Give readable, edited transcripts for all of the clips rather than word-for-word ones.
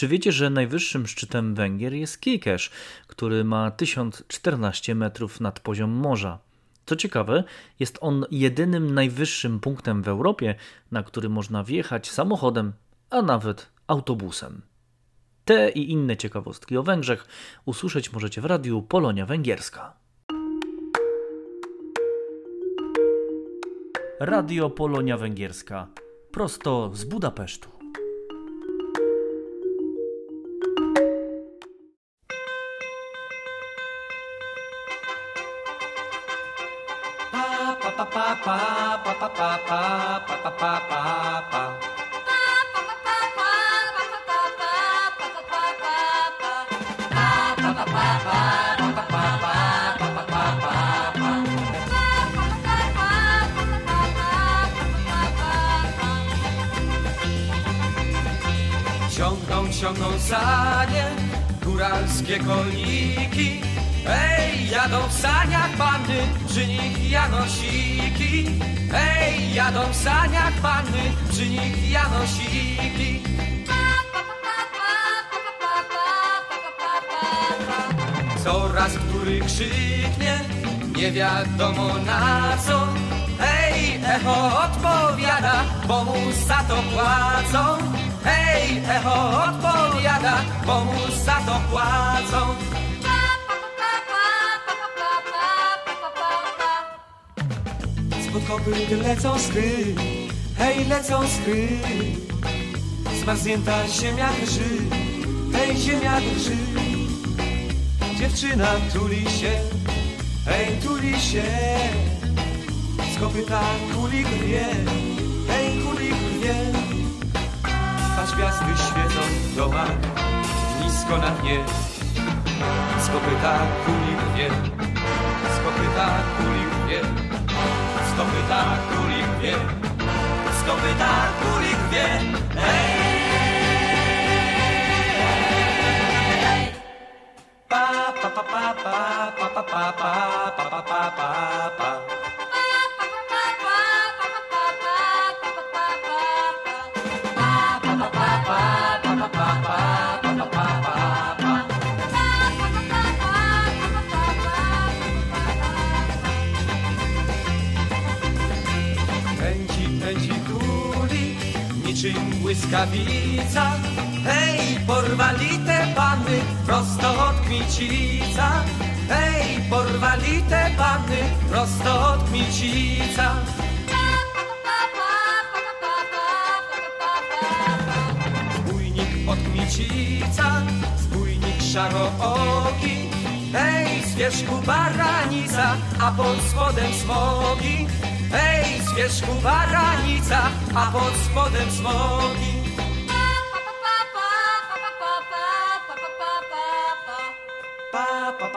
Czy wiecie, że najwyższym szczytem Węgier jest Kékesz, który ma 1014 metrów nad poziom morza? Co ciekawe, jest on jedynym najwyższym punktem w Europie, na który można wjechać samochodem, a nawet autobusem. Te i inne ciekawostki o Węgrzech usłyszeć możecie w Radiu Polonia Węgierska. Radio Polonia Węgierska. Prosto z Budapesztu. Ciągną sanie, góralskie koniki. Ej, jadą w saniach panny, przy nich Janosiki. Ej, jadą w saniach panny, przy nich Janosiki. Coraz który krzyknie, nie wiadomo na co. Ej, echo odpowiada, bo mu za to płacą. Hej, echo odpowiada, bo mu za to płacą. Spod kopyt lecą skry, hej, lecą skry. Zmarznięta ziemia drży, hej, ziemia drży. Dziewczyna tuli się, hej, tuli się. Z kopyta kuli grwie, hej, kuli grwie. Gwiazdy świecą w domach, nisko na dnie. Z kopyta kuli rwie, z kopyta kuli rwie, z kopyta kuli rwie, z kopyta kuli rwie. Hej! Pa pa pa pa pa pa pa pa pa pa pa. Czym błyskawica, hej, porwali te panny prosto od Kmicica. Hej, porwali te panny prosto od Kmicica. Zbójnik od Kmicica, zbójnik szarooki. Hej, z wierzchu baranica, a pod spodem smogi. Hej, z wierzchu baranica, a pod spodem smogi. Pa pa pa pa pa pa pa pa pa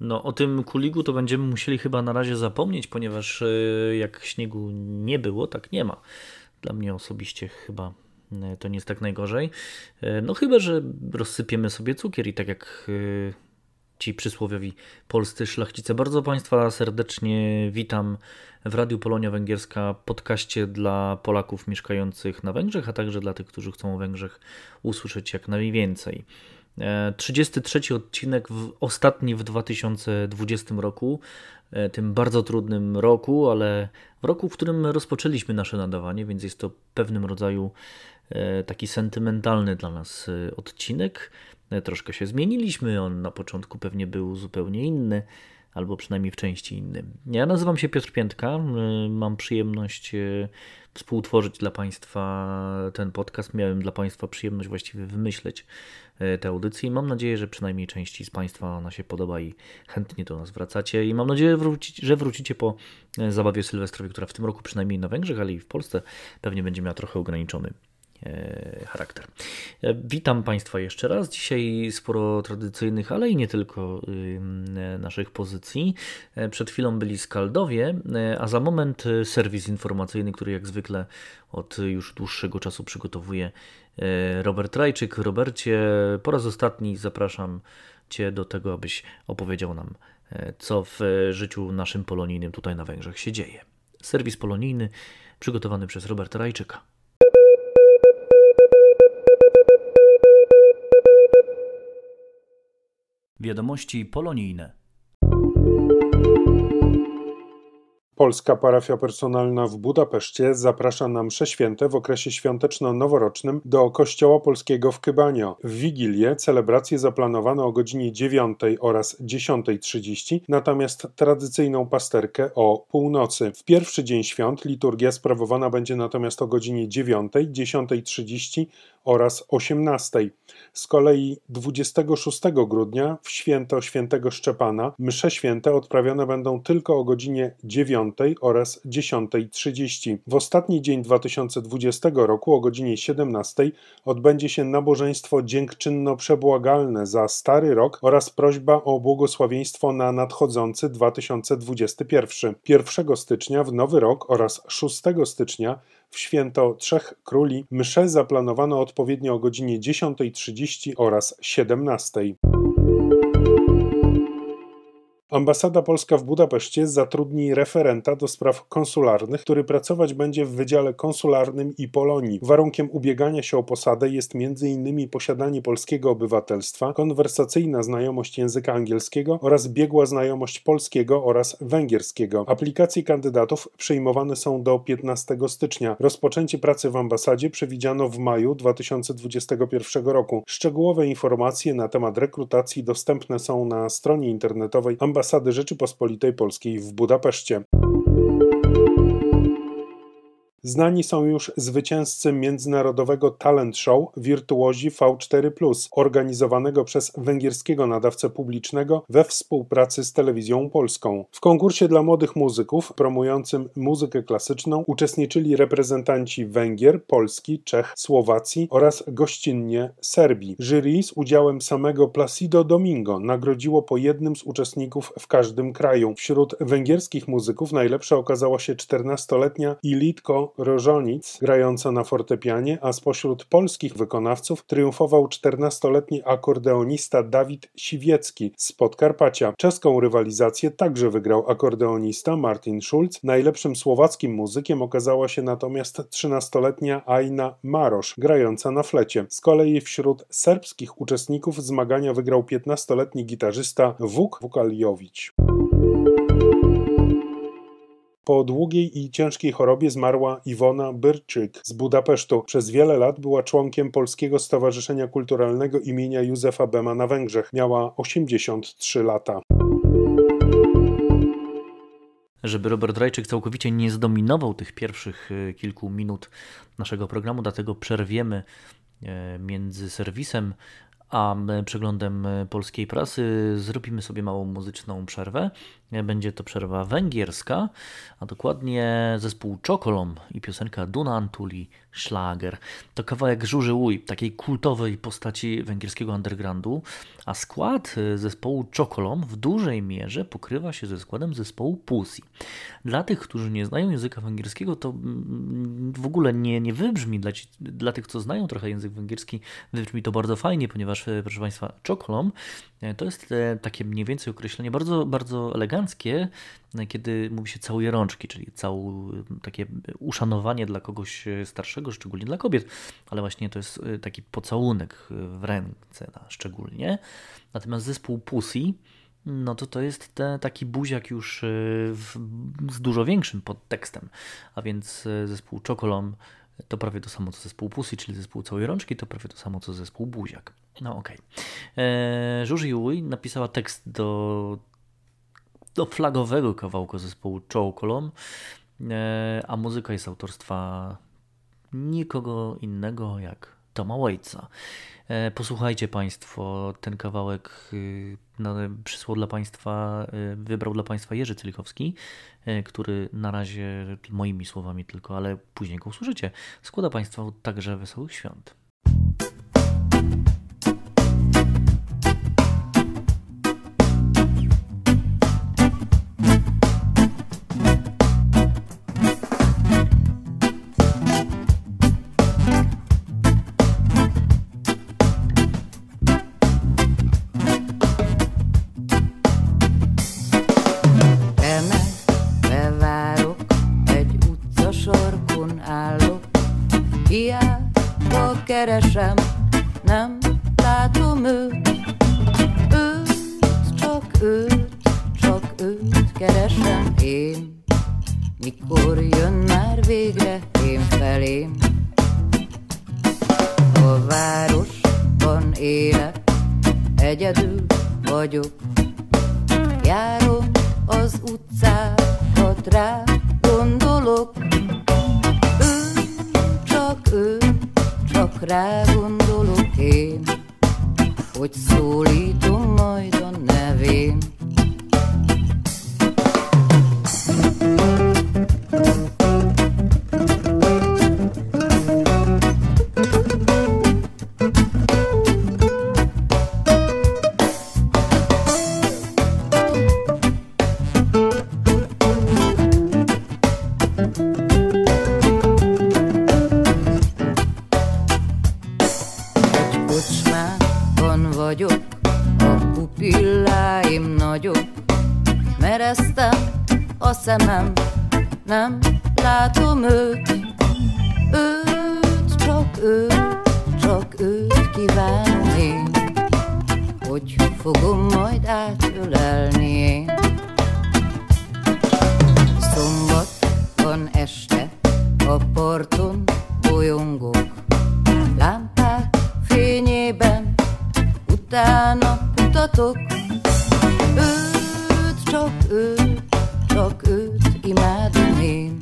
No, o tym kuligu to będziemy musieli chyba na razie zapomnieć, ponieważ jak śniegu nie było, tak nie ma. Dla mnie osobiście chyba to nie jest tak najgorzej. No chyba, że rozsypiemy sobie cukier i tak jak ci przysłowiowi polscy szlachcice. Bardzo Państwa serdecznie witam w Radiu Polonia Węgierska, podcaście dla Polaków mieszkających na Węgrzech, a także dla tych, którzy chcą o Węgrzech usłyszeć jak najwięcej. 33 odcinek, ostatni w 2020 roku, tym bardzo trudnym roku, ale w roku, w którym rozpoczęliśmy nasze nadawanie, więc jest to pewnym rodzaju taki sentymentalny dla nas odcinek. Troszkę się zmieniliśmy, on na początku pewnie był zupełnie inny, albo przynajmniej w części inny. Ja nazywam się Piotr Piętka, mam przyjemność współtworzyć dla Państwa ten podcast. Miałem dla Państwa przyjemność właściwie wymyśleć tę audycję i mam nadzieję, że przynajmniej części z Państwa ona się podoba i chętnie do nas wracacie. I mam nadzieję, że wrócicie po zabawie sylwestrowej, która w tym roku przynajmniej na Węgrzech, ale i w Polsce pewnie będzie miała trochę ograniczony charakter. Witam Państwa jeszcze raz. Dzisiaj sporo tradycyjnych, ale i nie tylko naszych pozycji. Przed chwilą byli Skaldowie, a za moment serwis informacyjny, który jak zwykle od już dłuższego czasu przygotowuje Robert Rajczyk. Robercie, po raz ostatni zapraszam Cię do tego, abyś opowiedział nam, co w życiu naszym polonijnym tutaj na Węgrzech się dzieje. Serwis polonijny przygotowany przez Roberta Rajczyka. Wiadomości polonijne. Polska parafia personalna w Budapeszcie zaprasza na msze święte w okresie świąteczno-noworocznym do Kościoła Polskiego w Kybanio. W Wigilię celebrację zaplanowano o godzinie 9 oraz 10.30, natomiast tradycyjną pasterkę o północy. W pierwszy dzień świąt liturgia sprawowana będzie natomiast o godzinie 9, 10.30 oraz 18. Z kolei 26 grudnia w święto Świętego Szczepana msze święte odprawione będą tylko o godzinie 9 oraz 10.30. W ostatni dzień 2020 roku o godzinie 17 odbędzie się nabożeństwo dziękczynno-przebłagalne za Stary Rok oraz prośba o błogosławieństwo na nadchodzący 2021. 1 stycznia w Nowy Rok oraz 6 stycznia w Święto Trzech Króli msze zaplanowano odpowiednio o godzinie 10.30 oraz 17.00. Ambasada Polska w Budapeszcie zatrudni referenta do spraw konsularnych, który pracować będzie w Wydziale Konsularnym i Polonii. Warunkiem ubiegania się o posadę jest m.in. posiadanie polskiego obywatelstwa, konwersacyjna znajomość języka angielskiego oraz biegła znajomość polskiego oraz węgierskiego. Aplikacje kandydatów przyjmowane są do 15 stycznia. Rozpoczęcie pracy w ambasadzie przewidziano w maju 2021 roku. Szczegółowe informacje na temat rekrutacji dostępne są na stronie internetowej Ambasady Rzeczypospolitej Polskiej w Budapeszcie. Znani są już zwycięzcy międzynarodowego talent show Wirtuozi V4+, organizowanego przez węgierskiego nadawcę publicznego we współpracy z Telewizją Polską. W konkursie dla młodych muzyków promującym muzykę klasyczną uczestniczyli reprezentanci Węgier, Polski, Czech, Słowacji oraz gościnnie Serbii. Jury z udziałem samego Placido Domingo nagrodziło po jednym z uczestników w każdym kraju. Wśród węgierskich muzyków najlepsza okazała się 14-letnia Ilitko Rożonic, grająca na fortepianie, a spośród polskich wykonawców triumfował 14-letni akordeonista Dawid Siwiecki z Podkarpacia. Czeską rywalizację także wygrał akordeonista Martin Schulz. Najlepszym słowackim muzykiem okazała się natomiast 13-letnia Aina Marosz, grająca na flecie. Z kolei wśród serbskich uczestników zmagania wygrał 15-letni gitarzysta Vuk Vukaljović. Po długiej i ciężkiej chorobie zmarła Iwona Byrczyk z Budapesztu. Przez wiele lat była członkiem Polskiego Stowarzyszenia Kulturalnego imienia Józefa Bema na Węgrzech. Miała 83 lata. Żeby Robert Rajczyk całkowicie nie zdominował tych pierwszych kilku minut naszego programu, dlatego przerwiemy między serwisem a przeglądem polskiej prasy. Zrobimy sobie małą muzyczną przerwę. Będzie to przerwa węgierska, a dokładnie zespół Czokolom i piosenka Dunántúli Schlager. To kawałek Jerzy Celichowskiego, takiej kultowej postaci węgierskiego undergroundu, a skład zespołu Czokolom w dużej mierze pokrywa się ze składem zespołu Pussy. Dla tych, którzy nie znają języka węgierskiego, to w ogóle nie wybrzmi. Dla tych, co znają trochę język węgierski, wybrzmi to bardzo fajnie, ponieważ, proszę Państwa, Czokolom to jest takie mniej więcej określenie bardzo, bardzo eleganckie, kiedy mówi się całuje rączki, czyli takie uszanowanie dla kogoś starszego, szczególnie dla kobiet, ale właśnie to jest taki pocałunek w ręce szczególnie. Natomiast zespół Pussy, no to jest taki buziak już z dużo większym podtekstem, a więc zespół Czokolom to prawie to samo co zespół Pussy, czyli zespół całej rączki, to prawie to samo co zespół buziak. No okej. Żuży Juj napisała tekst do flagowego kawałka zespołu Czokolom, a muzyka jest autorstwa nikogo innego jak Toma Waitsa. Posłuchajcie Państwo, ten kawałek wybrał dla Państwa Jerzy Celichowski, który na razie moimi słowami tylko, ale później go usłyszycie, składa Państwu także wesołych świąt. keresem, nem látom őt. Csak őt keresem én. Mikor jön már végre én felém? A városban élek, egyedül vagyok. Járom az utcákat, rá gondolok. Ő, csak rá gondolok én, hogy szólítom majd a nevén. Szemem, nem látom őt, csak őt kívánom én, hogy fogom majd átölelni én. Szombaton este a parton bolyongok, lámpák fényében utána kutatok, csak őt imádom én,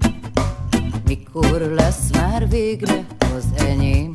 mikor lesz már végre az enyém.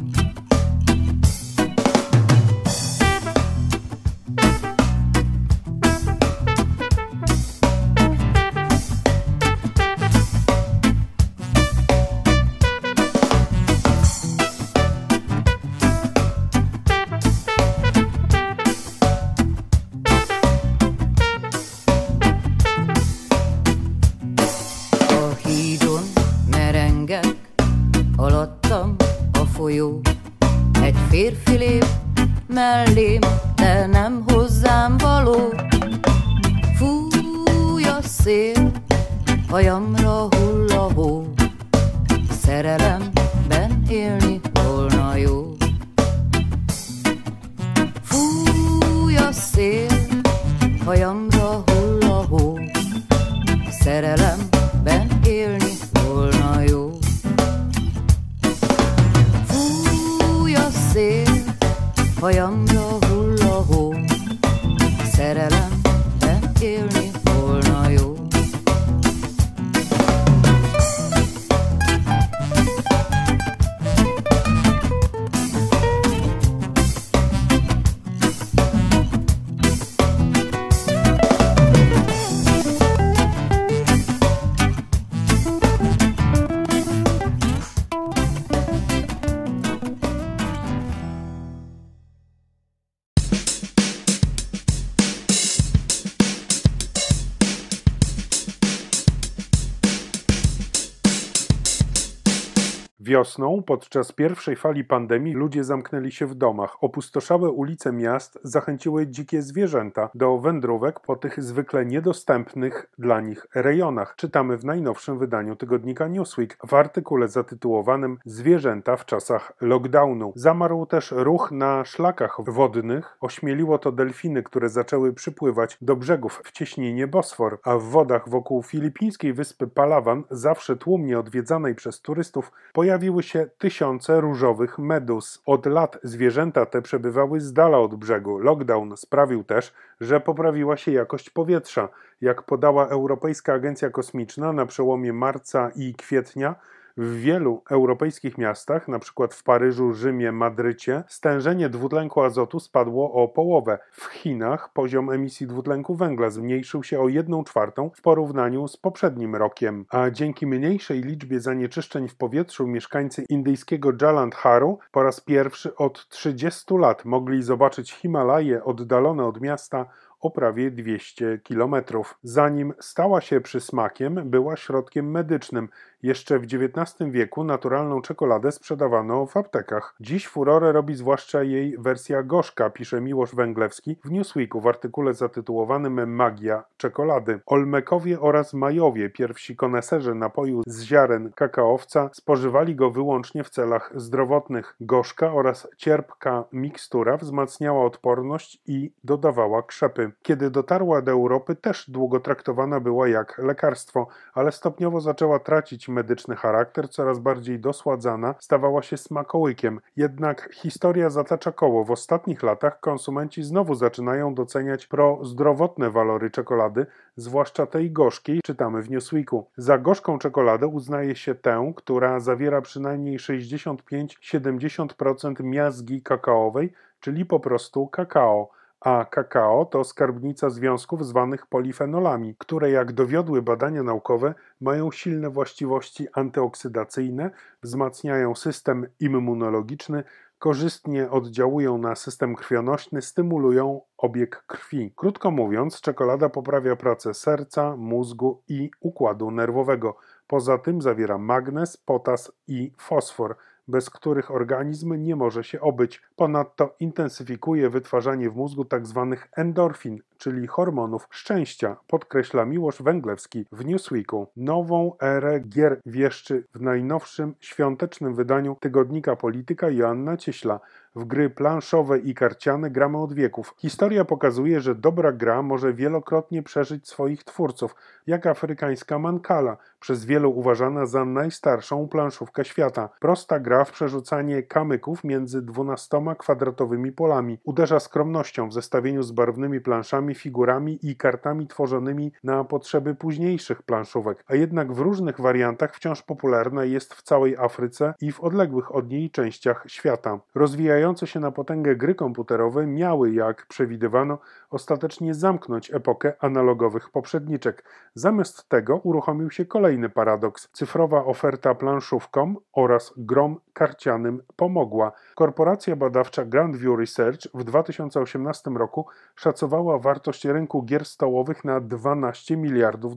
Wiosną, podczas pierwszej fali pandemii, ludzie zamknęli się w domach. Opustoszałe ulice miast zachęciły dzikie zwierzęta do wędrówek po tych zwykle niedostępnych dla nich rejonach. Czytamy w najnowszym wydaniu tygodnika Newsweek w artykule zatytułowanym Zwierzęta w czasach lockdownu. Zamarł też ruch na szlakach wodnych. Ośmieliło to delfiny, które zaczęły przypływać do brzegów w cieśninie Bosfor, a w wodach wokół filipińskiej wyspy Palawan, zawsze tłumnie odwiedzanej przez turystów, pojawiły się tysiące różowych medus. Od lat zwierzęta te przebywały z dala od brzegu. Lockdown sprawił też, że poprawiła się jakość powietrza. Jak podała Europejska Agencja Kosmiczna, na przełomie marca i kwietnia w wielu europejskich miastach, np. w Paryżu, Rzymie, Madrycie, stężenie dwutlenku azotu spadło o połowę. W Chinach poziom emisji dwutlenku węgla zmniejszył się o 1/4 w porównaniu z poprzednim rokiem. A dzięki mniejszej liczbie zanieczyszczeń w powietrzu mieszkańcy indyjskiego Jalandharu po raz pierwszy od 30 lat mogli zobaczyć Himalaje oddalone od miasta o prawie 200 km. Zanim stała się przysmakiem, była środkiem medycznym. Jeszcze w XIX wieku naturalną czekoladę sprzedawano w aptekach. Dziś furorę robi zwłaszcza jej wersja gorzka, pisze Miłosz Węglewski w Newsweeku w artykule zatytułowanym Magia czekolady. Olmekowie oraz Majowie, pierwsi koneserzy napoju z ziaren kakaowca, spożywali go wyłącznie w celach zdrowotnych. Gorzka oraz cierpka mikstura wzmacniała odporność i dodawała krzepy. Kiedy dotarła do Europy, też długo traktowana była jak lekarstwo, ale stopniowo zaczęła tracić medyczny charakter, coraz bardziej dosładzana, stawała się smakołykiem. Jednak historia zatacza koło. W ostatnich latach konsumenci znowu zaczynają doceniać prozdrowotne walory czekolady, zwłaszcza tej gorzkiej, czytamy w Newsweeku. Za gorzką czekoladę uznaje się tę, która zawiera przynajmniej 65-70% miazgi kakaowej, czyli po prostu kakao. A kakao to skarbnica związków zwanych polifenolami, które, jak dowiodły badania naukowe, mają silne właściwości antyoksydacyjne, wzmacniają system immunologiczny, korzystnie oddziałują na system krwionośny, stymulują obieg krwi. Krótko mówiąc, czekolada poprawia pracę serca, mózgu i układu nerwowego. Poza tym zawiera magnez, potas i fosfor, bez których organizm nie może się obyć. Ponadto intensyfikuje wytwarzanie w mózgu tzw. endorfin, czyli hormonów szczęścia, podkreśla Miłosz Węglewski w Newsweeku. Nową erę gier wieszczy w najnowszym, świątecznym wydaniu tygodnika Polityka Joanna Cieśla. W gry planszowe i karciane gramy od wieków. Historia pokazuje, że dobra gra może wielokrotnie przeżyć swoich twórców, jak afrykańska mankala, przez wielu uważana za najstarszą planszówkę świata. Prosta gra w przerzucanie kamyków między 12 kwadratowymi polami. Uderza skromnością w zestawieniu z barwnymi planszami, figurami i kartami tworzonymi na potrzeby późniejszych planszówek, a jednak w różnych wariantach wciąż popularna jest w całej Afryce i w odległych od niej częściach świata. Rozwijające się na potęgę gry komputerowe miały, jak przewidywano, ostatecznie zamknąć epokę analogowych poprzedniczek. Zamiast tego uruchomił się kolejny paradoks. Cyfrowa oferta planszówkom oraz grom karcianym pomogła. Korporacja badawcza Grand View Research w 2018 roku szacowała wartość rynku gier stołowych na $12 miliardów.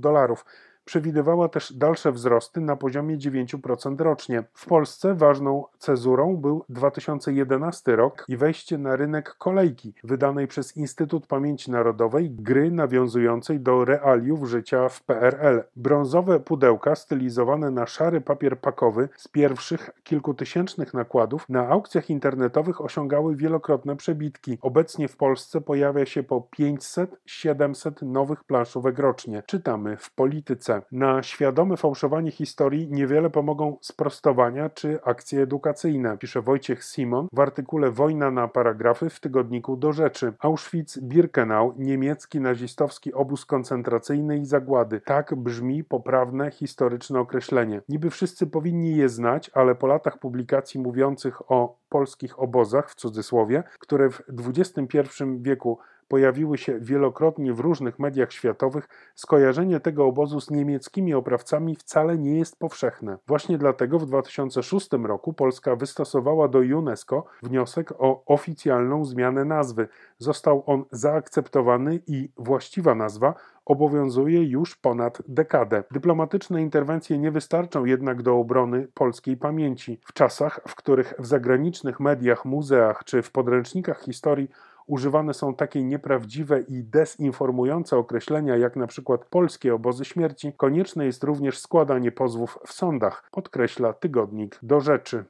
Przewidywała też dalsze wzrosty na poziomie 9% rocznie. W Polsce ważną cezurą był 2011 rok i wejście na rynek Kolejki, wydanej przez Instytut Pamięci Narodowej, gry nawiązującej do realiów życia w PRL. Brązowe pudełka stylizowane na szary papier pakowy z pierwszych kilkutysięcznych nakładów na aukcjach internetowych osiągały wielokrotne przebitki. Obecnie w Polsce pojawia się po 500-700 nowych planszówek rocznie. Czytamy w Polityce. Na świadome fałszowanie historii niewiele pomogą sprostowania czy akcje edukacyjne, pisze Wojciech Simon w artykule Wojna na paragrafy w tygodniku Do Rzeczy. Auschwitz-Birkenau, niemiecki nazistowski obóz koncentracyjny i zagłady. Tak brzmi poprawne historyczne określenie. Niby wszyscy powinni je znać, ale po latach publikacji mówiących o polskich obozach, w cudzysłowie, które w XXI wieku pojawiły się wielokrotnie w różnych mediach światowych, skojarzenie tego obozu z niemieckimi oprawcami wcale nie jest powszechne. Właśnie dlatego w 2006 roku Polska wystosowała do UNESCO wniosek o oficjalną zmianę nazwy. Został on zaakceptowany i właściwa nazwa obowiązuje już ponad dekadę. Dyplomatyczne interwencje nie wystarczą jednak do obrony polskiej pamięci. W czasach, w których w zagranicznych mediach, muzeach czy w podręcznikach historii używane są takie nieprawdziwe i dezinformujące określenia jak na przykład polskie obozy śmierci, konieczne jest również składanie pozwów w sądach, podkreśla tygodnik Do Rzeczy.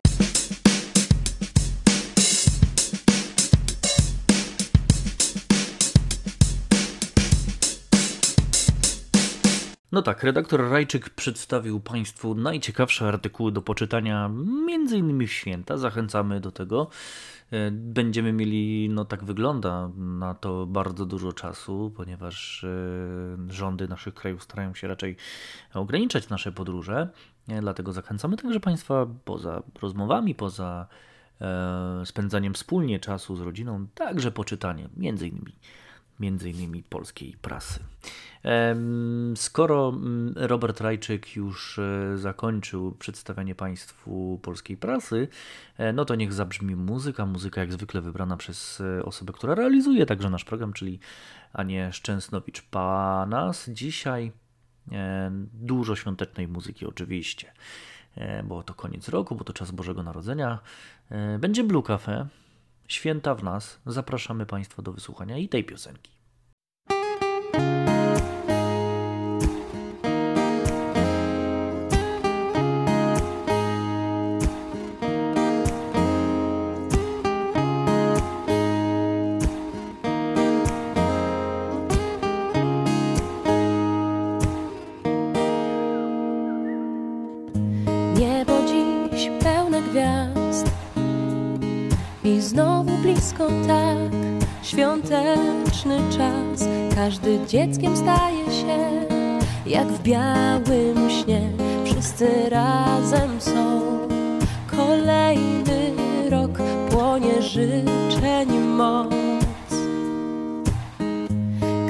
No tak, redaktor Rajczyk przedstawił Państwu najciekawsze artykuły do poczytania, m.in. w święta, zachęcamy do tego. Będziemy mieli, no tak wygląda, na to bardzo dużo czasu, ponieważ rządy naszych krajów starają się raczej ograniczać nasze podróże, dlatego zachęcamy także Państwa poza rozmowami, poza spędzaniem wspólnie czasu z rodziną, także poczytanie, między innymi polskiej prasy. Skoro Robert Rajczyk już zakończył przedstawianie Państwu polskiej prasy, no to niech zabrzmi muzyka. Muzyka jak zwykle wybrana przez osobę, która realizuje także nasz program, czyli Anię Szczęsnowicz-Panas. Dzisiaj Dużo świątecznej muzyki oczywiście, bo to koniec roku, bo to czas Bożego Narodzenia. Będzie Blue Cafe, święta w nas. Zapraszamy Państwa do wysłuchania i tej piosenki. Tak, świąteczny czas, każdy dzieckiem staje się, jak w białym śnie. Wszyscy razem są, kolejny rok płonie życzeń moc.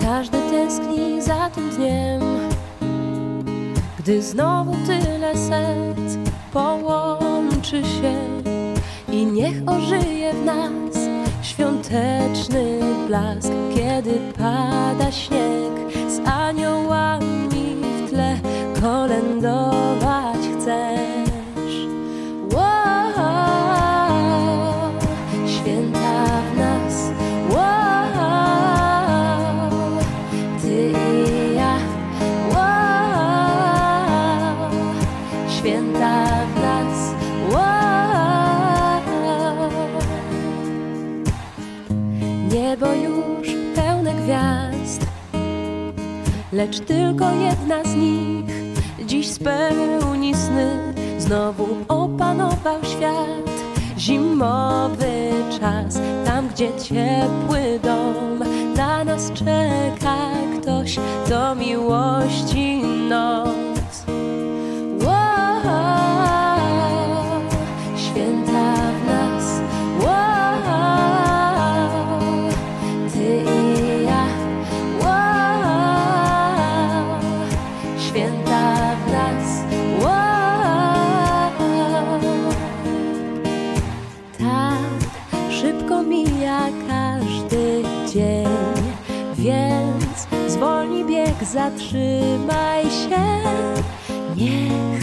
Każdy tęskni za tym dniem, gdy znowu tyle serc połączy się i niech ożyje w nas świąteczny blask, kiedy pada śnieg, z aniołami w tle kolędować chcesz. Wow, święta w nas, wow, ty i ja, wow, święta w nas, wow. Niebo już pełne gwiazd, lecz tylko jedna z nich dziś spełni sny. Znowu opanował świat zimowy czas. Tam, gdzie ciepły dom na nas czeka ktoś, do miłości noc. Wow, święta w nas, wow. Więc zwolnij bieg, zatrzymaj się, niech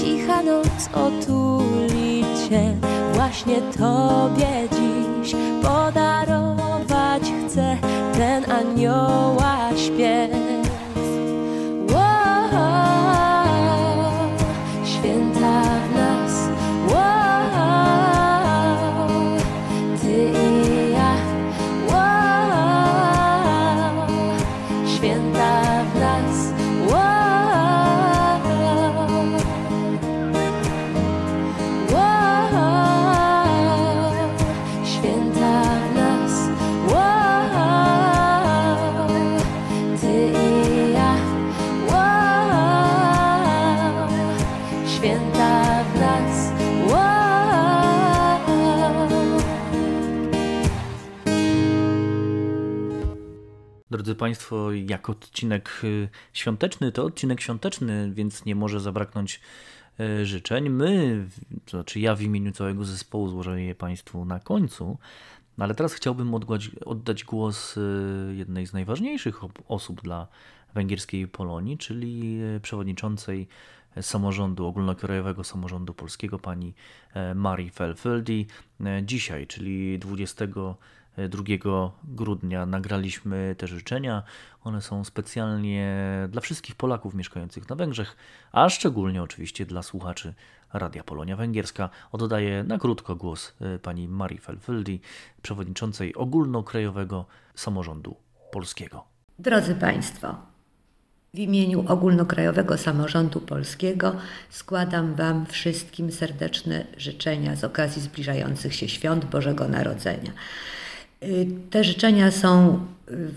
cicha noc otuli cię. Właśnie tobie dziś podarować chcę ten anioła śpiew. Wow, święta w nas, wow, ty i ja, wow. Drodzy Państwo, jak odcinek świąteczny, to odcinek świąteczny, więc nie może zabraknąć życzeń. My, to znaczy ja w imieniu całego zespołu złożę je Państwu na końcu, ale teraz chciałbym oddać głos jednej z najważniejszych osób dla węgierskiej Polonii, czyli przewodniczącej samorządu, Ogólnokrajowego Samorządu Polskiego, pani Marii Felfeldi. Dzisiaj, czyli 2 grudnia nagraliśmy te życzenia. One są specjalnie dla wszystkich Polaków mieszkających na Węgrzech, a szczególnie oczywiście dla słuchaczy Radia Polonia Węgierska. Oddaję na krótko głos pani Marii Felfeldi, przewodniczącej Ogólnokrajowego Samorządu Polskiego. Drodzy Państwo, w imieniu Ogólnokrajowego Samorządu Polskiego składam Wam wszystkim serdeczne życzenia z okazji zbliżających się świąt Bożego Narodzenia. Te życzenia są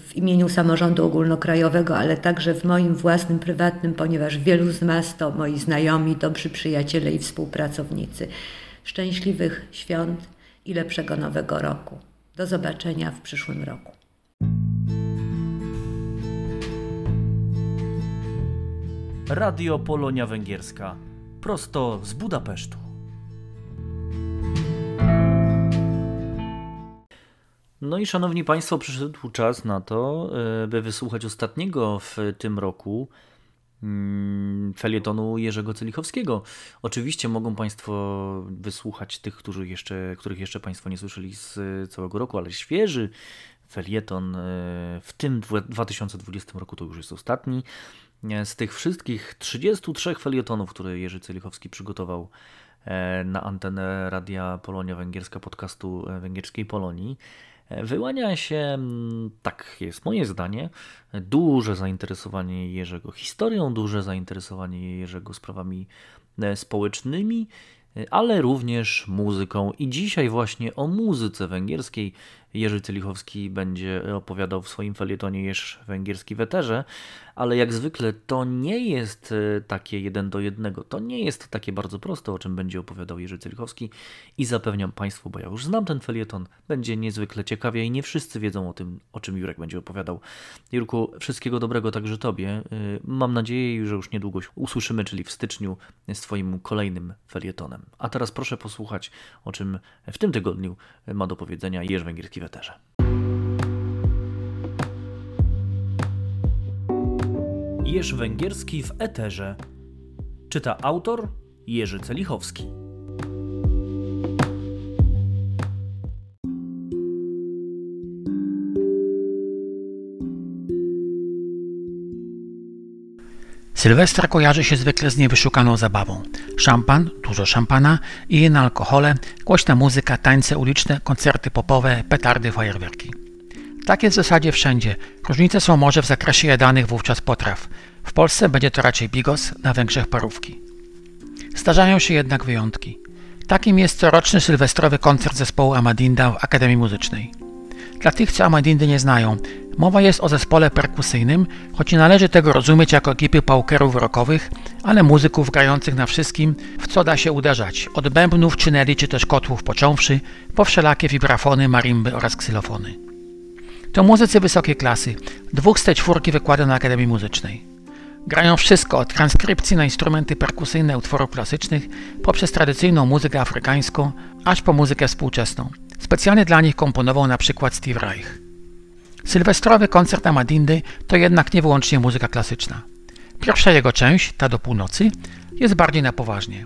w imieniu samorządu ogólnokrajowego, ale także w moim własnym, prywatnym, ponieważ wielu z nas to moi znajomi, dobrzy przyjaciele i współpracownicy. Szczęśliwych świąt i lepszego nowego roku. Do zobaczenia w przyszłym roku. Radio Polonia Węgierska. Prosto z Budapesztu. No i szanowni Państwo, przyszedł czas na to, by wysłuchać ostatniego w tym roku felietonu Jerzego Celichowskiego. Oczywiście mogą Państwo wysłuchać tych, których jeszcze Państwo nie słyszeli z całego roku, ale świeży felieton w tym 2020 roku to już jest ostatni. Z tych wszystkich 33 felietonów, które Jerzy Celichowski przygotował na antenę Radia Polonia Węgierska, podcastu Węgierskiej Polonii, wyłania się, tak jest moje zdanie, duże zainteresowanie Jerzego historią, duże zainteresowanie Jerzego sprawami społecznymi, ale również muzyką. I dzisiaj właśnie o muzyce węgierskiej Jerzy Celichowski będzie opowiadał w swoim felietonie Jerz Węgierski w eterze, ale jak zwykle to nie jest takie 1:1, to nie jest takie bardzo proste, o czym będzie opowiadał Jerzy Celichowski, i zapewniam Państwu, bo ja już znam ten felieton, będzie niezwykle ciekawie i nie wszyscy wiedzą o tym, o czym Jurek będzie opowiadał. Jurku, wszystkiego dobrego także Tobie. Mam nadzieję, że już niedługo się usłyszymy, czyli w styczniu, z Twoim kolejnym felietonem. A teraz proszę posłuchać, o czym w tym tygodniu ma do powiedzenia Jerz Węgierski w eterze. Jerz Węgierski w eterze. Czyta autor Jerzy Celichowski. Sylwestra kojarzy się zwykle z niewyszukaną zabawą. Szampan, dużo szampana i inne alkohole, głośna muzyka, tańce uliczne, koncerty popowe, petardy, fajerwerki. Tak jest w zasadzie wszędzie. Różnice są może w zakresie jadanych wówczas potraw. W Polsce będzie to raczej bigos, na Węgrzech parówki. Zdarzają się jednak wyjątki. Takim jest coroczny sylwestrowy koncert zespołu Amadinda w Akademii Muzycznej. Dla tych, co Amadindy nie znają, mowa jest o zespole perkusyjnym, choć nie należy tego rozumieć jako ekipy paukerów rockowych, ale muzyków grających na wszystkim, w co da się uderzać, od bębnów, czyneli czy też kotłów począwszy, po wszelakie wibrafony, marimby oraz ksylofony. To muzycy wysokiej klasy, 2 z tej 4 wykłada na Akademii Muzycznej. Grają wszystko, od transkrypcji na instrumenty perkusyjne utworów klasycznych, poprzez tradycyjną muzykę afrykańską, aż po muzykę współczesną. Specjalnie dla nich komponował na przykład Steve Reich. Sylwestrowy koncert Amadindy to jednak nie wyłącznie muzyka klasyczna. Pierwsza jego część, ta do północy, jest bardziej na poważnie.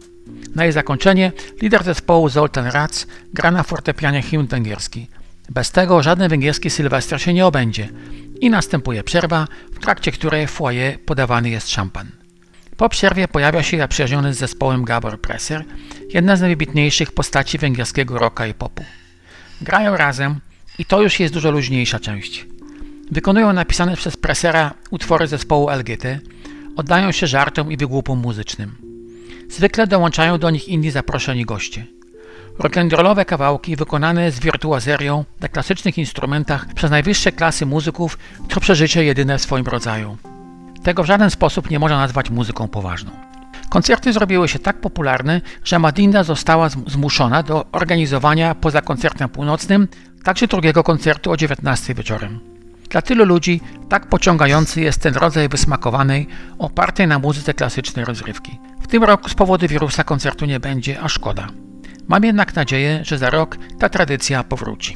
Na jej zakończenie lider zespołu Zoltán Rác gra na fortepianie hymn węgierski. Bez tego żaden węgierski sylwester się nie obędzie i następuje przerwa, w trakcie której w foyer podawany jest szampan. Po przerwie pojawia się zaprzyjaźniony z zespołem Gábor Presser, jedna z najwybitniejszych postaci węgierskiego rocka i popu. Grają razem i to już jest dużo luźniejsza część. Wykonują napisane przez Pressera utwory zespołu LGT, oddają się żartom i wygłupom muzycznym. Zwykle dołączają do nich inni zaproszeni goście. Rock'n'rollowe kawałki wykonane z wirtuazerią na klasycznych instrumentach przez najwyższe klasy muzyków to przeżycie jedyne w swoim rodzaju. Tego w żaden sposób nie można nazwać muzyką poważną. Koncerty zrobiły się tak popularne, że Amadinda została zmuszona do organizowania poza koncertem północnym także drugiego koncertu o 19 wieczorem. Dla tylu ludzi tak pociągający jest ten rodzaj wysmakowanej, opartej na muzyce klasycznej rozrywki. W tym roku z powodu wirusa koncertu nie będzie, a szkoda. Mam jednak nadzieję, że za rok ta tradycja powróci.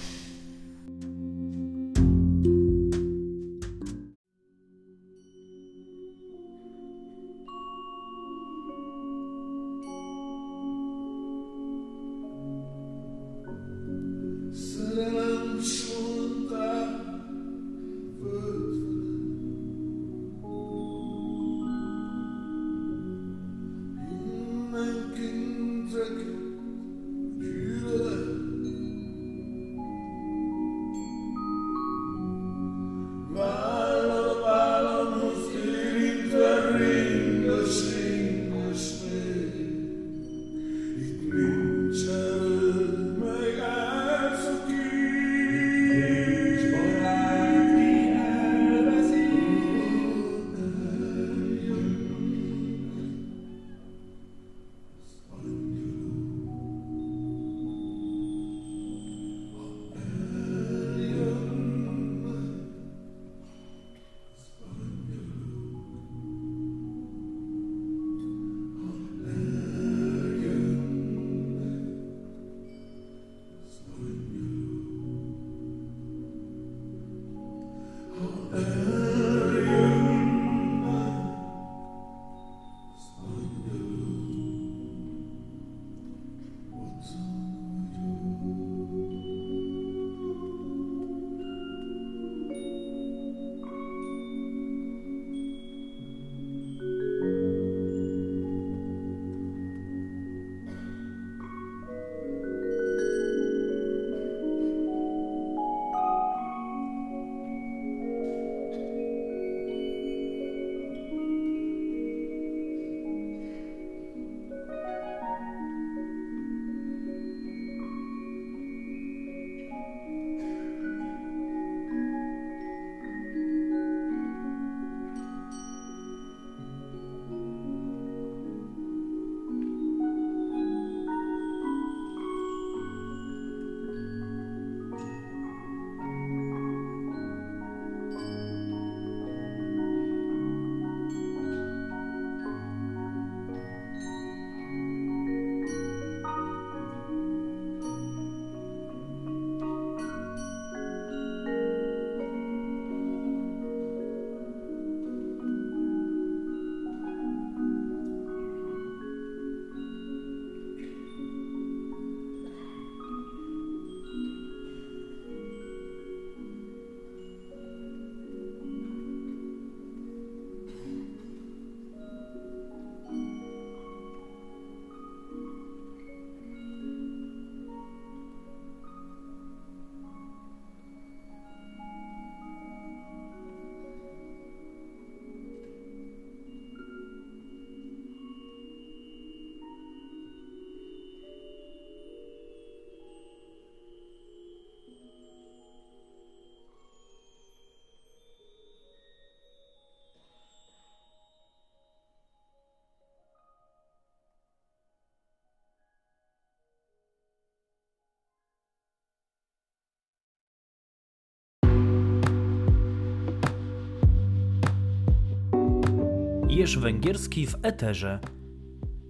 Jeż węgierski w eterze.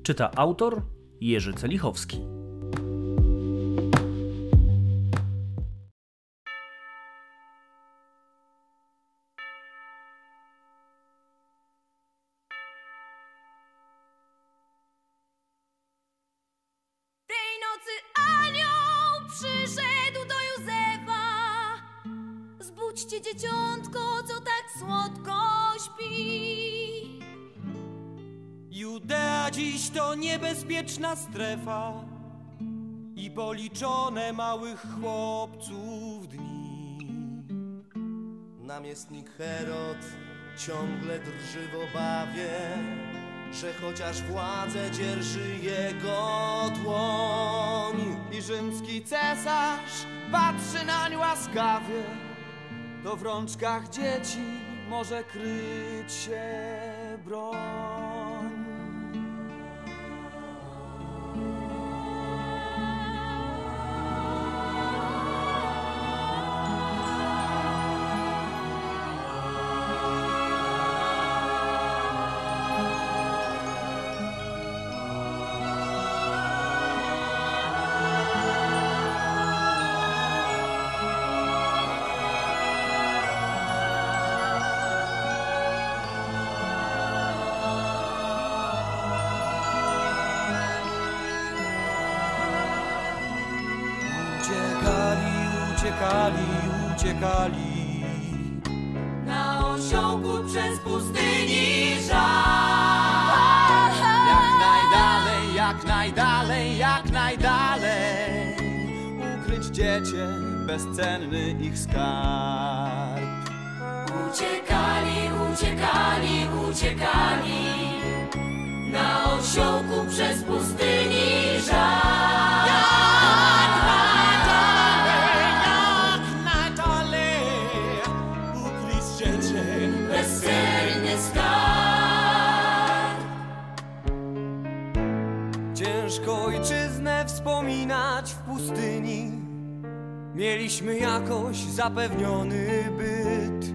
Czyta autor Jerzy Celichowski. Tej nocy anioł przyszedł do Józefa. Zbudźcie dzieciątko, co tak słodko śpi. Judea dziś to niebezpieczna strefa i policzone małych chłopców dni. Namiestnik Herod ciągle drży w obawie, że chociaż władzę dzierży jego dłoń. I rzymski cesarz patrzy nań łaskawie, to w rączkach dzieci może kryć się broń. Uciekali na osiołku przez pustyni żal. Jak najdalej ukryć dziecię, bezcenny ich skarb. Uciekali na osiołku przez pustyni żal. Ciężko ojczyznę wspominać w pustyni, mieliśmy jakoś zapewniony byt.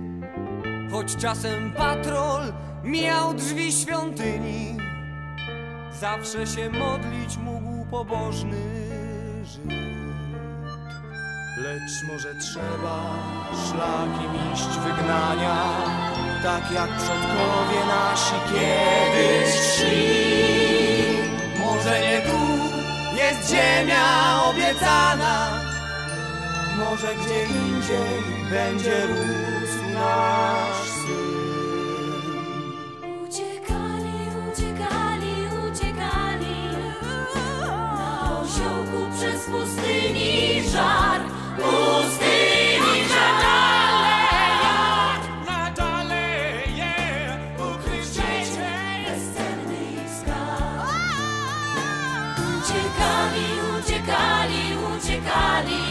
Choć czasem patrol mijał drzwi świątyni, zawsze się modlić mógł pobożny Żyd. Lecz może trzeba szlakiem iść wygnania, tak jak przodkowie nasi kiedyś szli. Może nie tu jest ziemia obiecana, może gdzie indziej będzie rósł nasz syn. Uciekali na osiołku przez pustyni żar. Pustyni żar. Uciekali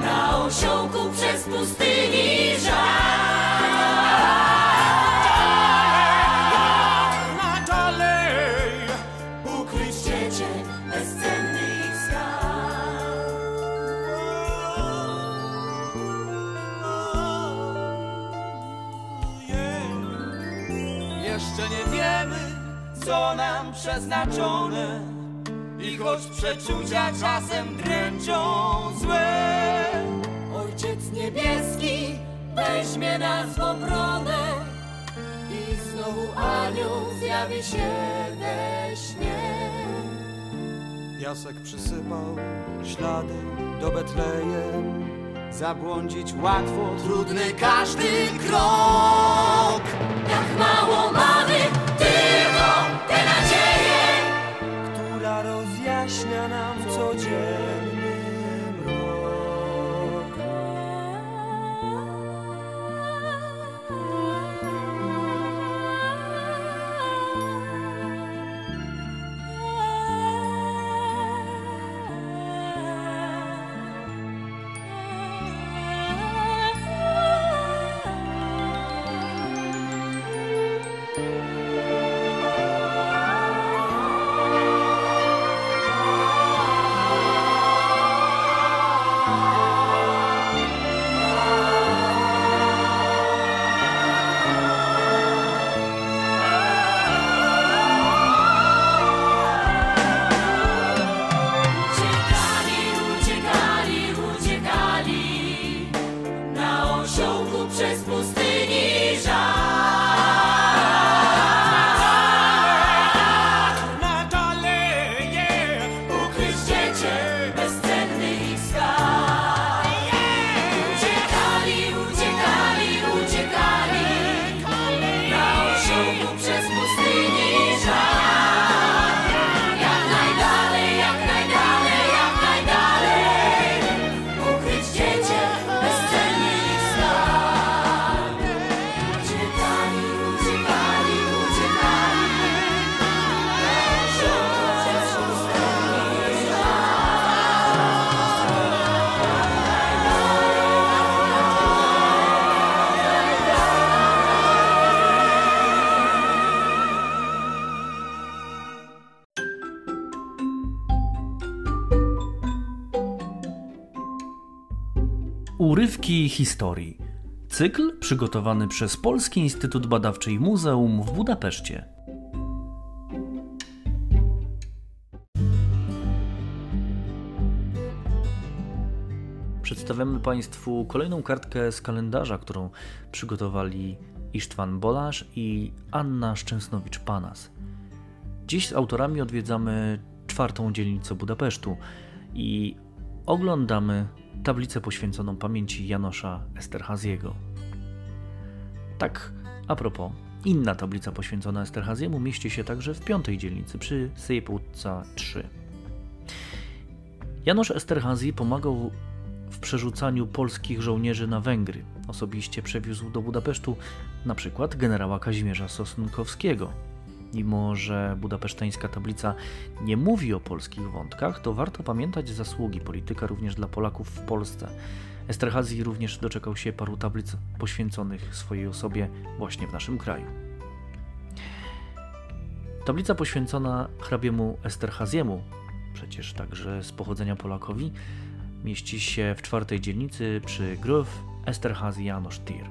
na osiołku przez pustyni żar. Na dole ukryć dziecię, bezcenny ich skarb. Jeszcze nie wiemy, co nam przeznaczone, i choć przeczucia czasem dręczą złe, Ojciec Niebieski weźmie nas w obronę i znowu anioł zjawi się we śnie. Piasek przysypał ślady do Betlejem, zabłądzić łatwo, trudny każdy krok. Jak mało mamy tylko te nadzieje, rozjaśnia nam codzienny mrok. Urywki historii. Cykl przygotowany przez Polski Instytut Badawczy i Muzeum w Budapeszcie. Przedstawiamy Państwu kolejną kartkę z kalendarza, którą przygotowali Istvan Bolasz i Anna Szczęsnowicz-Panas. Dziś z autorami odwiedzamy czwartą dzielnicę Budapesztu i oglądamy tablicę poświęconą pamięci Janusza Esterházyego. Tak, a propos, inna tablica poświęcona Esterházyemu mieści się także w piątej dzielnicy przy Széputca 3. Janusz Esterházy pomagał w przerzucaniu polskich żołnierzy na Węgry. Osobiście przewiózł do Budapesztu na przykład generała Kazimierza Sosnkowskiego. Mimo że budapeszteńska tablica nie mówi o polskich wątkach, to warto pamiętać zasługi polityka również dla Polaków w Polsce. Esterházy również doczekał się paru tablic poświęconych swojej osobie właśnie w naszym kraju. Tablica poświęcona hrabiemu Esterházyemu, przecież także z pochodzenia Polakowi, mieści się w czwartej dzielnicy przy Gróf Esterházy János Tér.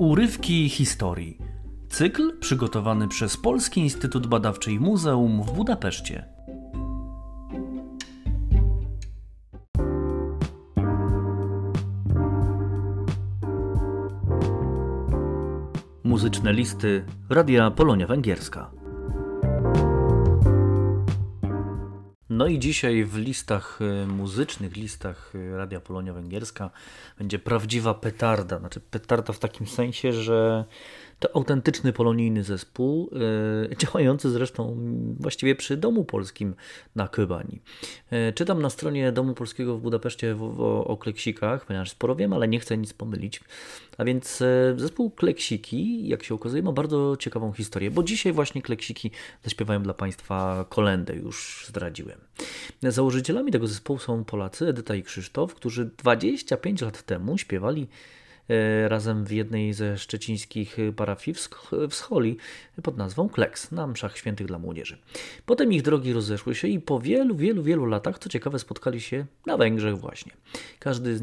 Urywki historii. Cykl przygotowany przez Polski Instytut Badawczy i Muzeum w Budapeszcie. Muzyczne listy Radia Polonia Węgierska. No i dzisiaj w listach muzycznych, listach Radia Polonia Węgierska będzie prawdziwa petarda. Znaczy petarda w takim sensie, że to autentyczny polonijny zespół, działający zresztą właściwie przy Domu Polskim na Kobani. Czytam na stronie Domu Polskiego w Budapeszcie o Kleksikach, ponieważ sporo wiem, ale nie chcę nic pomylić. A więc zespół Kleksiki, jak się okazuje, ma bardzo ciekawą historię, bo dzisiaj właśnie Kleksiki zaśpiewają dla Państwa kolędę, już zdradziłem. Założycielami tego zespołu są Polacy Edyta i Krzysztof, którzy 25 lat temu śpiewali razem w jednej ze szczecińskich parafii w Scholi pod nazwą Kleks na mszach świętych dla młodzieży. Potem ich drogi rozeszły się i po wielu latach, co ciekawe, spotkali się na Węgrzech właśnie. Każdy z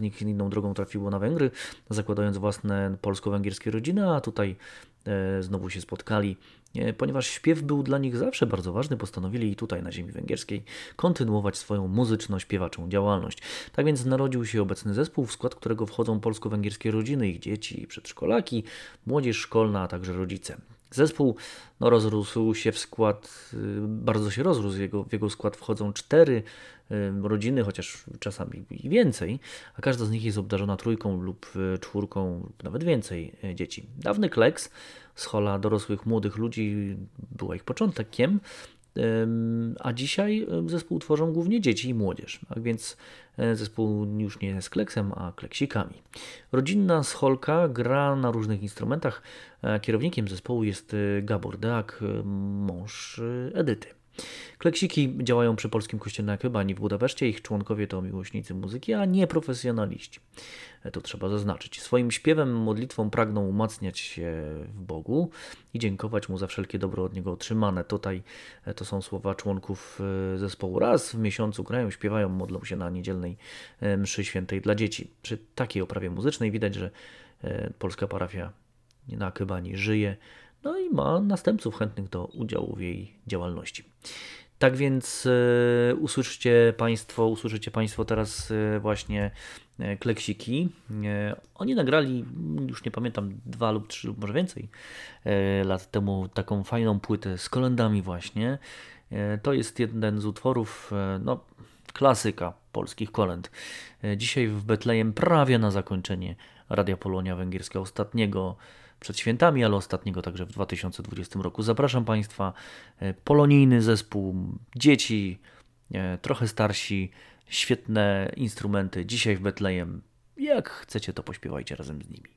nich inną drogą trafiło na Węgry, zakładając własne polsko-węgierskie rodziny, a tutaj znowu się spotkali. Ponieważ śpiew był dla nich zawsze bardzo ważny, postanowili i tutaj na ziemi węgierskiej kontynuować swoją muzyczno-śpiewaczą działalność. Tak więc narodził się obecny zespół, w skład którego wchodzą polsko-węgierskie rodziny, ich dzieci, przedszkolaki, młodzież szkolna, a także rodzice. Zespół rozrósł się w skład, bardzo się rozrósł, w jego skład wchodzą 4 rodziny, chociaż czasami i więcej, a każda z nich jest obdarzona 3 lub 4, lub nawet więcej dzieci. Dawny Kleks, schola dorosłych młodych ludzi, była ich początkiem, a dzisiaj zespół tworzą głównie dzieci i młodzież, a więc zespół już nie jest kleksem, a kleksikami. Rodzinna scholka gra na różnych instrumentach. Kierownikiem zespołu jest Gábor Deák, mąż Edyty. Kleksiki działają przy Polskim Kościele na Kobani w Budapeszcie. Ich członkowie to miłośnicy muzyki, a nie profesjonaliści. To trzeba zaznaczyć. Swoim śpiewem, modlitwą pragną umacniać się w Bogu i dziękować Mu za wszelkie dobro od Niego otrzymane. Tutaj to są słowa członków zespołu. Raz w miesiącu grają, śpiewają, modlą się na niedzielnej mszy świętej dla dzieci. Przy takiej oprawie muzycznej widać, że polska parafia na Kobani żyje, no i ma następców chętnych do udziału w jej działalności. Tak więc usłyszycie Państwo teraz właśnie Kleksiki. Oni nagrali, już nie pamiętam, 2 lub 3 lub może więcej lat temu taką fajną płytę z kolędami właśnie. To jest jeden z utworów, no klasyka polskich kolęd. Dzisiaj w Betlejem prawie na zakończenie Radia Polonia Węgierska ostatniego przed świętami, ale ostatniego także w 2020 roku. Zapraszam Państwa, polonijny zespół, dzieci, trochę starsi, świetne instrumenty. Dzisiaj w Betlejem, jak chcecie, to pośpiewajcie razem z nimi.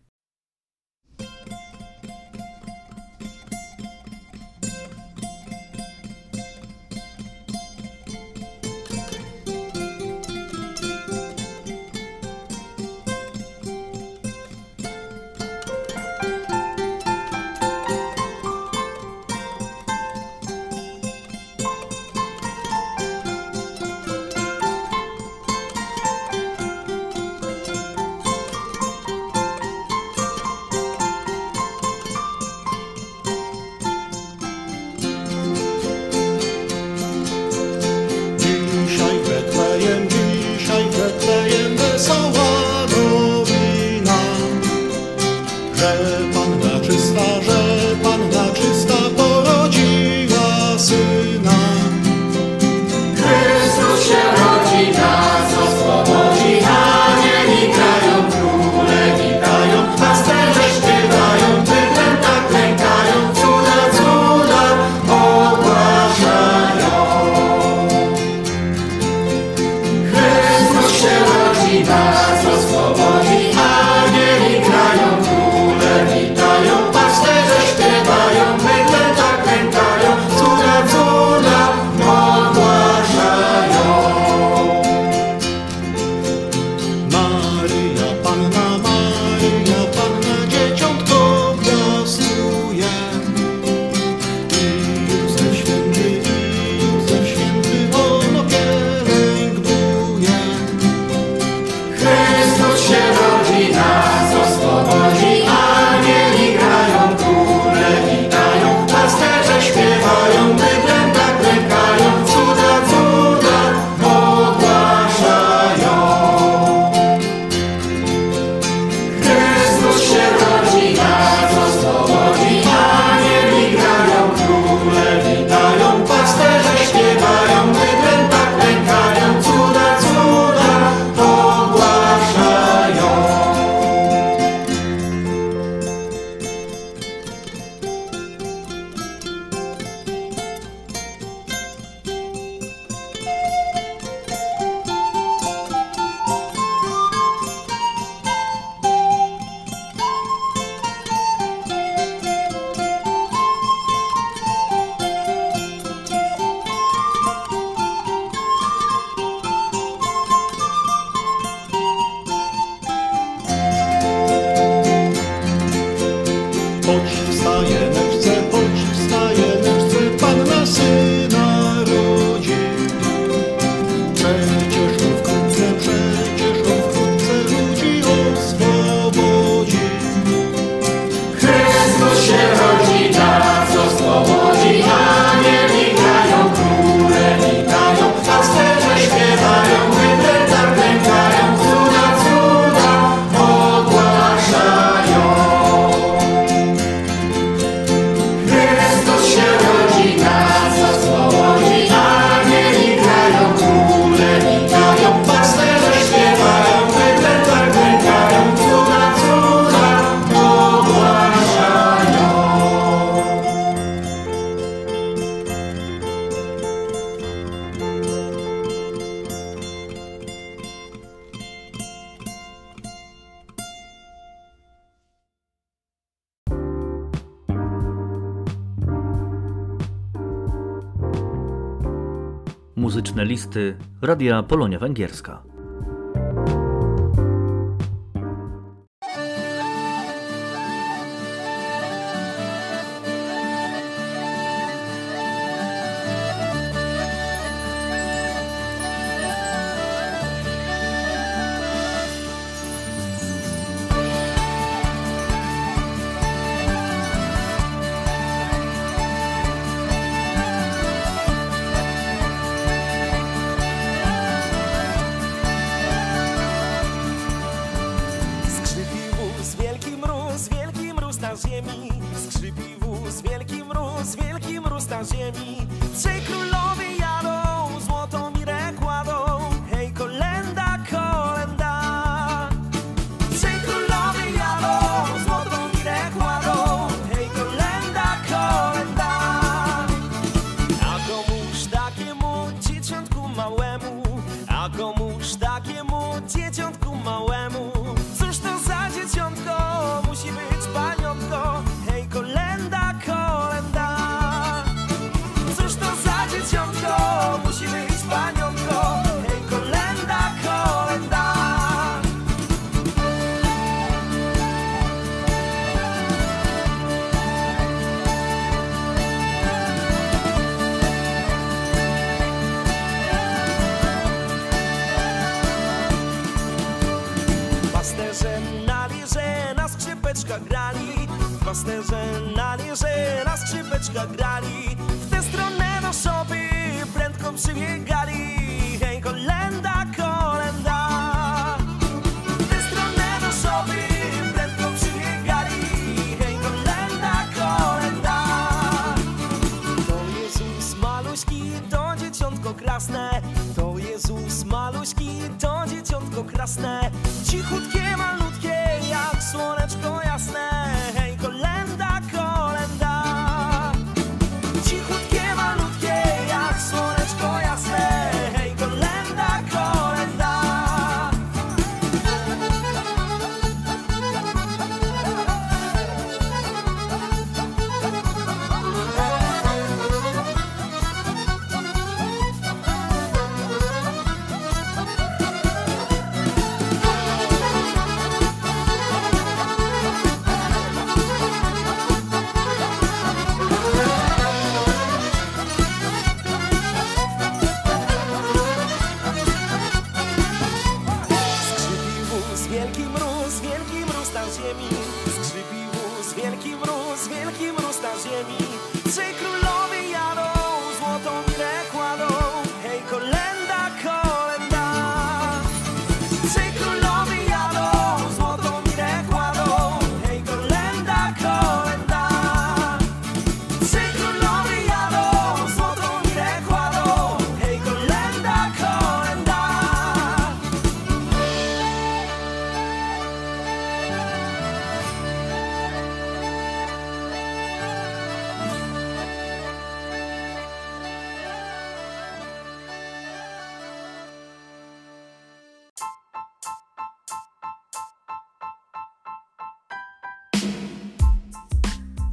Muzyczne listy Radia Polonia Węgierska.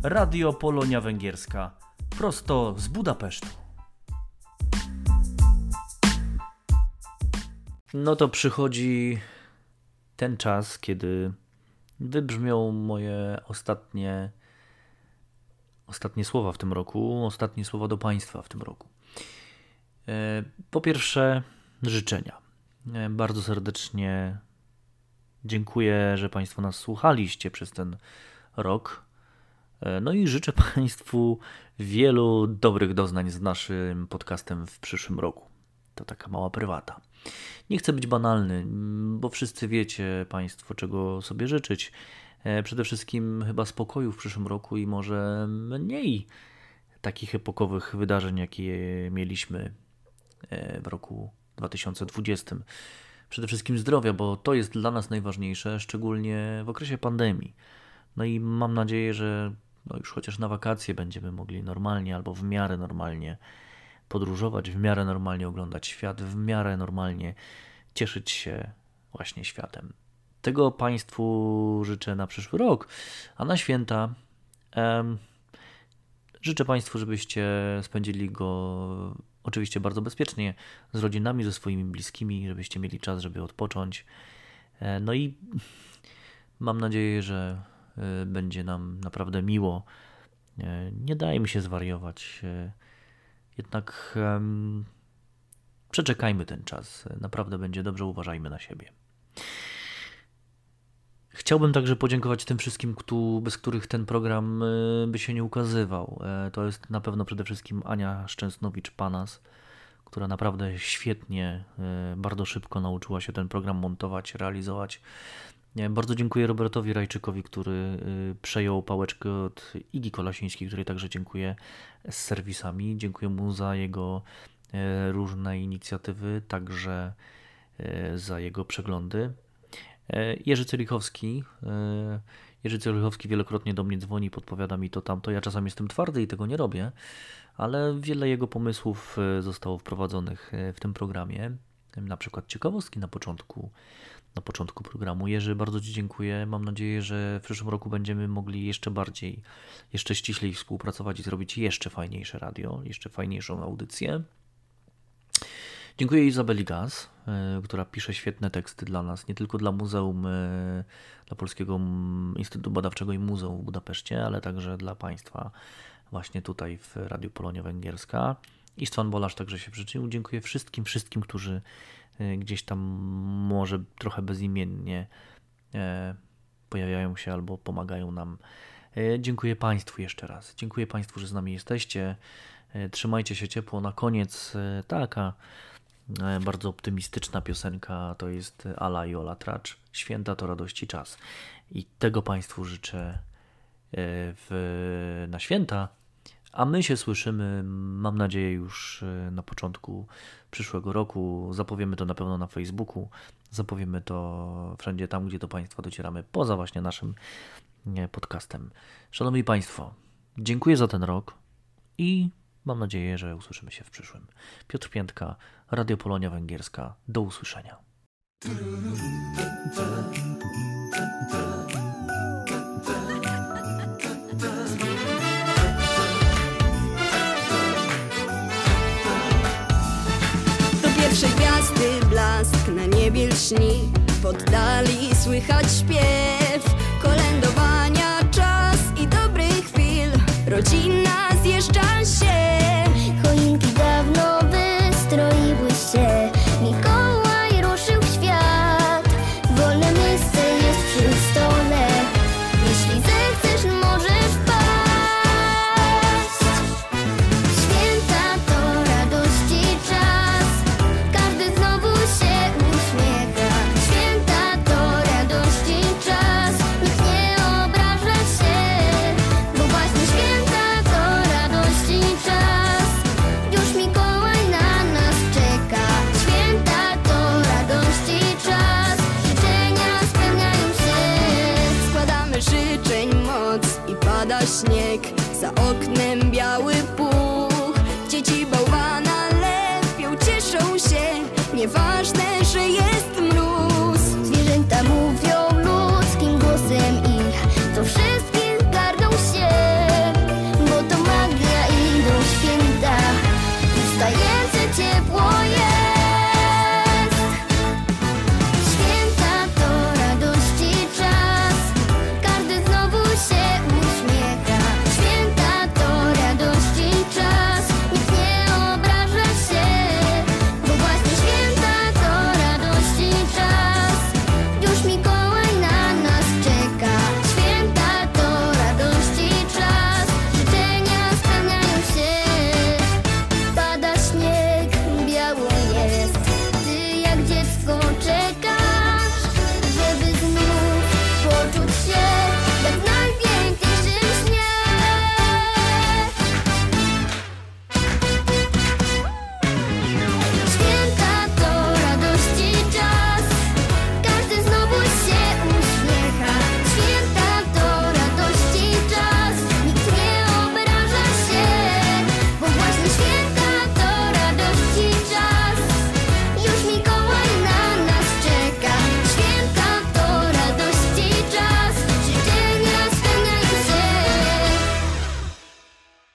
Radio Polonia Węgierska, prosto z Budapesztu. No to przychodzi ten czas, kiedy wybrzmią moje ostatnie słowa w tym roku, ostatnie słowa do Państwa w tym roku. Po pierwsze, życzenia. Bardzo serdecznie dziękuję, że Państwo nas słuchaliście przez ten rok. No i życzę Państwu wielu dobrych doznań z naszym podcastem w przyszłym roku. To taka mała prywata. Nie chcę być banalny, bo wszyscy wiecie Państwo, czego sobie życzyć. Przede wszystkim chyba spokoju w przyszłym roku i może mniej takich epokowych wydarzeń, jakie mieliśmy w roku 2020. Przede wszystkim zdrowia, bo to jest dla nas najważniejsze, szczególnie w okresie pandemii. No i mam nadzieję, że już chociaż na wakacje będziemy mogli normalnie albo w miarę normalnie podróżować, w miarę normalnie oglądać świat, w miarę normalnie cieszyć się właśnie światem. Tego Państwu życzę na przyszły rok, a na święta Życzę Państwu, żebyście spędzili go oczywiście bardzo bezpiecznie, z rodzinami, ze swoimi bliskimi, żebyście mieli czas, żeby odpocząć. No i mam nadzieję, że będzie nam naprawdę miło. Nie dajmy się zwariować. Jednak przeczekajmy ten czas. Naprawdę będzie dobrze, uważajmy na siebie. Chciałbym także podziękować tym wszystkim, bez których ten program by się nie ukazywał. To jest na pewno przede wszystkim Ania Szczęsnowicz-Panas, która naprawdę świetnie, bardzo szybko nauczyła się ten program montować, realizować. Bardzo dziękuję Robertowi Rajczykowi, który przejął pałeczkę od Igi Kolasińskiej, której także dziękuję, z serwisami. Dziękuję mu za jego różne inicjatywy, także za jego przeglądy. Jerzy Celichowski wielokrotnie do mnie dzwoni, podpowiada mi to, tamto. Ja czasami jestem twardy i tego nie robię, ale wiele jego pomysłów zostało wprowadzonych w tym programie. Na przykład ciekawostki na początku programu. Jerzy, bardzo Ci dziękuję. Mam nadzieję, że w przyszłym roku będziemy mogli jeszcze bardziej, jeszcze ściślej współpracować i zrobić jeszcze fajniejsze radio, jeszcze fajniejszą audycję. Dziękuję Izabeli Gaz, która pisze świetne teksty dla nas, nie tylko dla muzeum, dla Polskiego Instytutu Badawczego i Muzeum w Budapeszcie, ale także dla Państwa właśnie tutaj w Radiu Polonia Węgierska. Istvan Bolasz także się przyczynił. Dziękuję wszystkim, którzy gdzieś tam może trochę bezimiennie pojawiają się albo pomagają nam. Dziękuję Państwu jeszcze raz. Dziękuję Państwu, że z nami jesteście. Trzymajcie się ciepło. Na koniec taka bardzo optymistyczna piosenka, to jest Ala i Ola Tracz. Święta to radość i czas. I tego Państwu życzę na święta. A my się słyszymy, mam nadzieję, już na początku przyszłego roku. Zapowiemy to na pewno na Facebooku, zapowiemy to wszędzie tam, gdzie do Państwa docieramy, poza właśnie naszym podcastem. Szanowni Państwo, dziękuję za ten rok i mam nadzieję, że usłyszymy się w przyszłym. Piotr Piętka, Radio Polonia Węgierska. Do usłyszenia. Pierwsze gwiazdy blask na niebie lśni, pod dali słychać śpiew kolędowania, czas i dobrych chwil, rodzina zjeżdża się. Choinki dawno wystroiły się, Mikołaj ruszył w świat, wolne miejsce jest przy stole, jeśli zechcesz, możesz paść. Święta to radość i czas, znowu się uśmiecha. Święta to radość i czas, nikt nie obraża się, bo właśnie święta to radość i czas, już Mikołaj na nas czeka. Święta to radość i czas, życzenia spełniają się. Składamy życzeń moc i pada śnieg, za oknem biały pół.